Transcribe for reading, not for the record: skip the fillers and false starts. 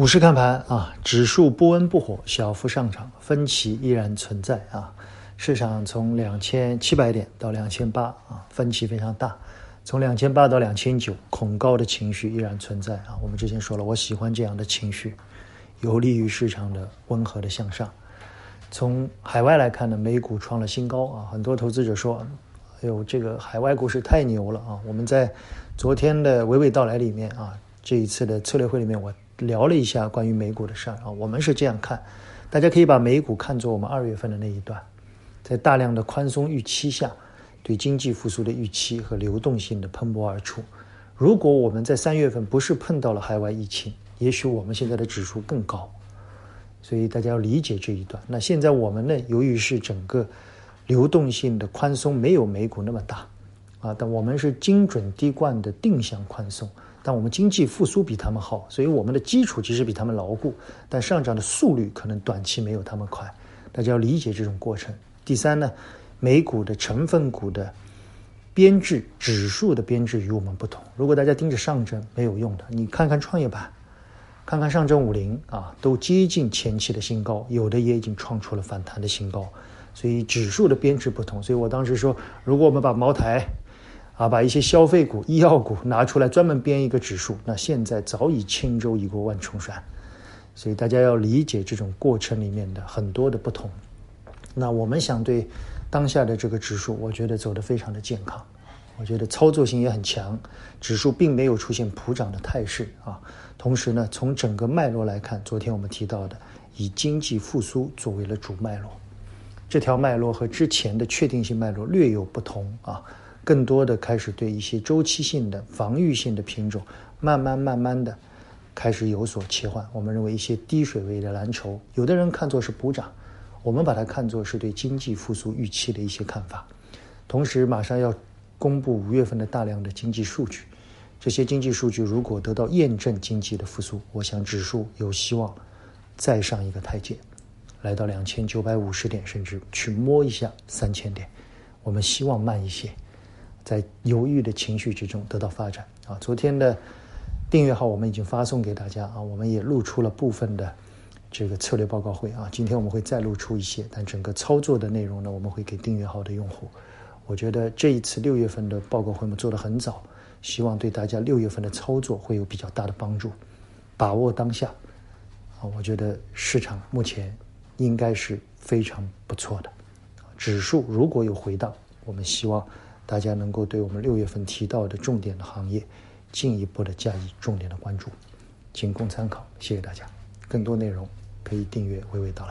股市看盘啊，指数不温不火，小幅上涨，分歧依然存在啊。市场从2700点到2800啊，分歧非常大。从2800到2900，恐高的情绪依然存在啊。我们之前说了，我喜欢这样的情绪，有利于市场的温和的向上。从海外来看呢，美股创了新高啊，很多投资者说，哎呦，这个海外股市太牛了啊。我们在昨天的娓娓道来里面啊，这一次的策略会里面我聊了一下关于美股的事儿啊，我们是这样看，大家可以把美股看作我们2月份的那一段，在大量的宽松预期下，对经济复苏的预期和流动性的喷薄而出。如果我们在3月份不是碰到了海外疫情，也许我们现在的指数更高。所以大家要理解这一段。那现在我们呢，由于是整个流动性的宽松没有美股那么大啊，但我们是精准滴灌的定向宽松。但我们经济复苏比他们好，所以我们的基础其实比他们牢固，但上涨的速率可能短期没有他们快，大家要理解这种过程。第三呢，美股的成分股的编制，指数的编制与我们不同。如果大家盯着上证没有用的，你看看创业板，看看上证50啊，都接近前期的新高，有的也已经创出了反弹的新高，所以指数的编制不同。所以我当时说，如果我们把茅台啊，把一些消费股、医药股拿出来专门编一个指数，那现在早已轻舟已过万重山。所以大家要理解这种过程里面的很多的不同。那我们想对当下的这个指数，我觉得走得非常的健康，我觉得操作性也很强，指数并没有出现普涨的态势啊。同时呢，从整个脉络来看，昨天我们提到的以经济复苏作为了主脉络，这条脉络和之前的确定性脉络略有不同啊。更多的开始对一些周期性的防御性的品种慢慢的开始有所切换。我们认为一些低水位的蓝筹，有的人看作是补涨，我们把它看作是对经济复苏预期的一些看法。同时马上要公布5月份的大量的经济数据，这些经济数据如果得到验证，经济的复苏，我想指数有希望再上一个台阶，来到2950点，甚至去摸一下3000点，我们希望慢一些，在犹豫的情绪之中得到发展啊！昨天的订阅号我们已经发送给大家啊，我们也录出了部分的这个策略报告会啊。今天我们会再录出一些，但整个操作的内容呢，我们会给订阅号的用户。我觉得这一次6月份的报告会我们做得很早，希望对大家6月份的操作会有比较大的帮助。把握当下啊，我觉得市场目前应该是非常不错的，指数如果有回档，我们希望大家能够对我们6月份提到的重点的行业进一步的加以重点的关注，仅供参考，谢谢大家。更多内容可以订阅娓娓道来。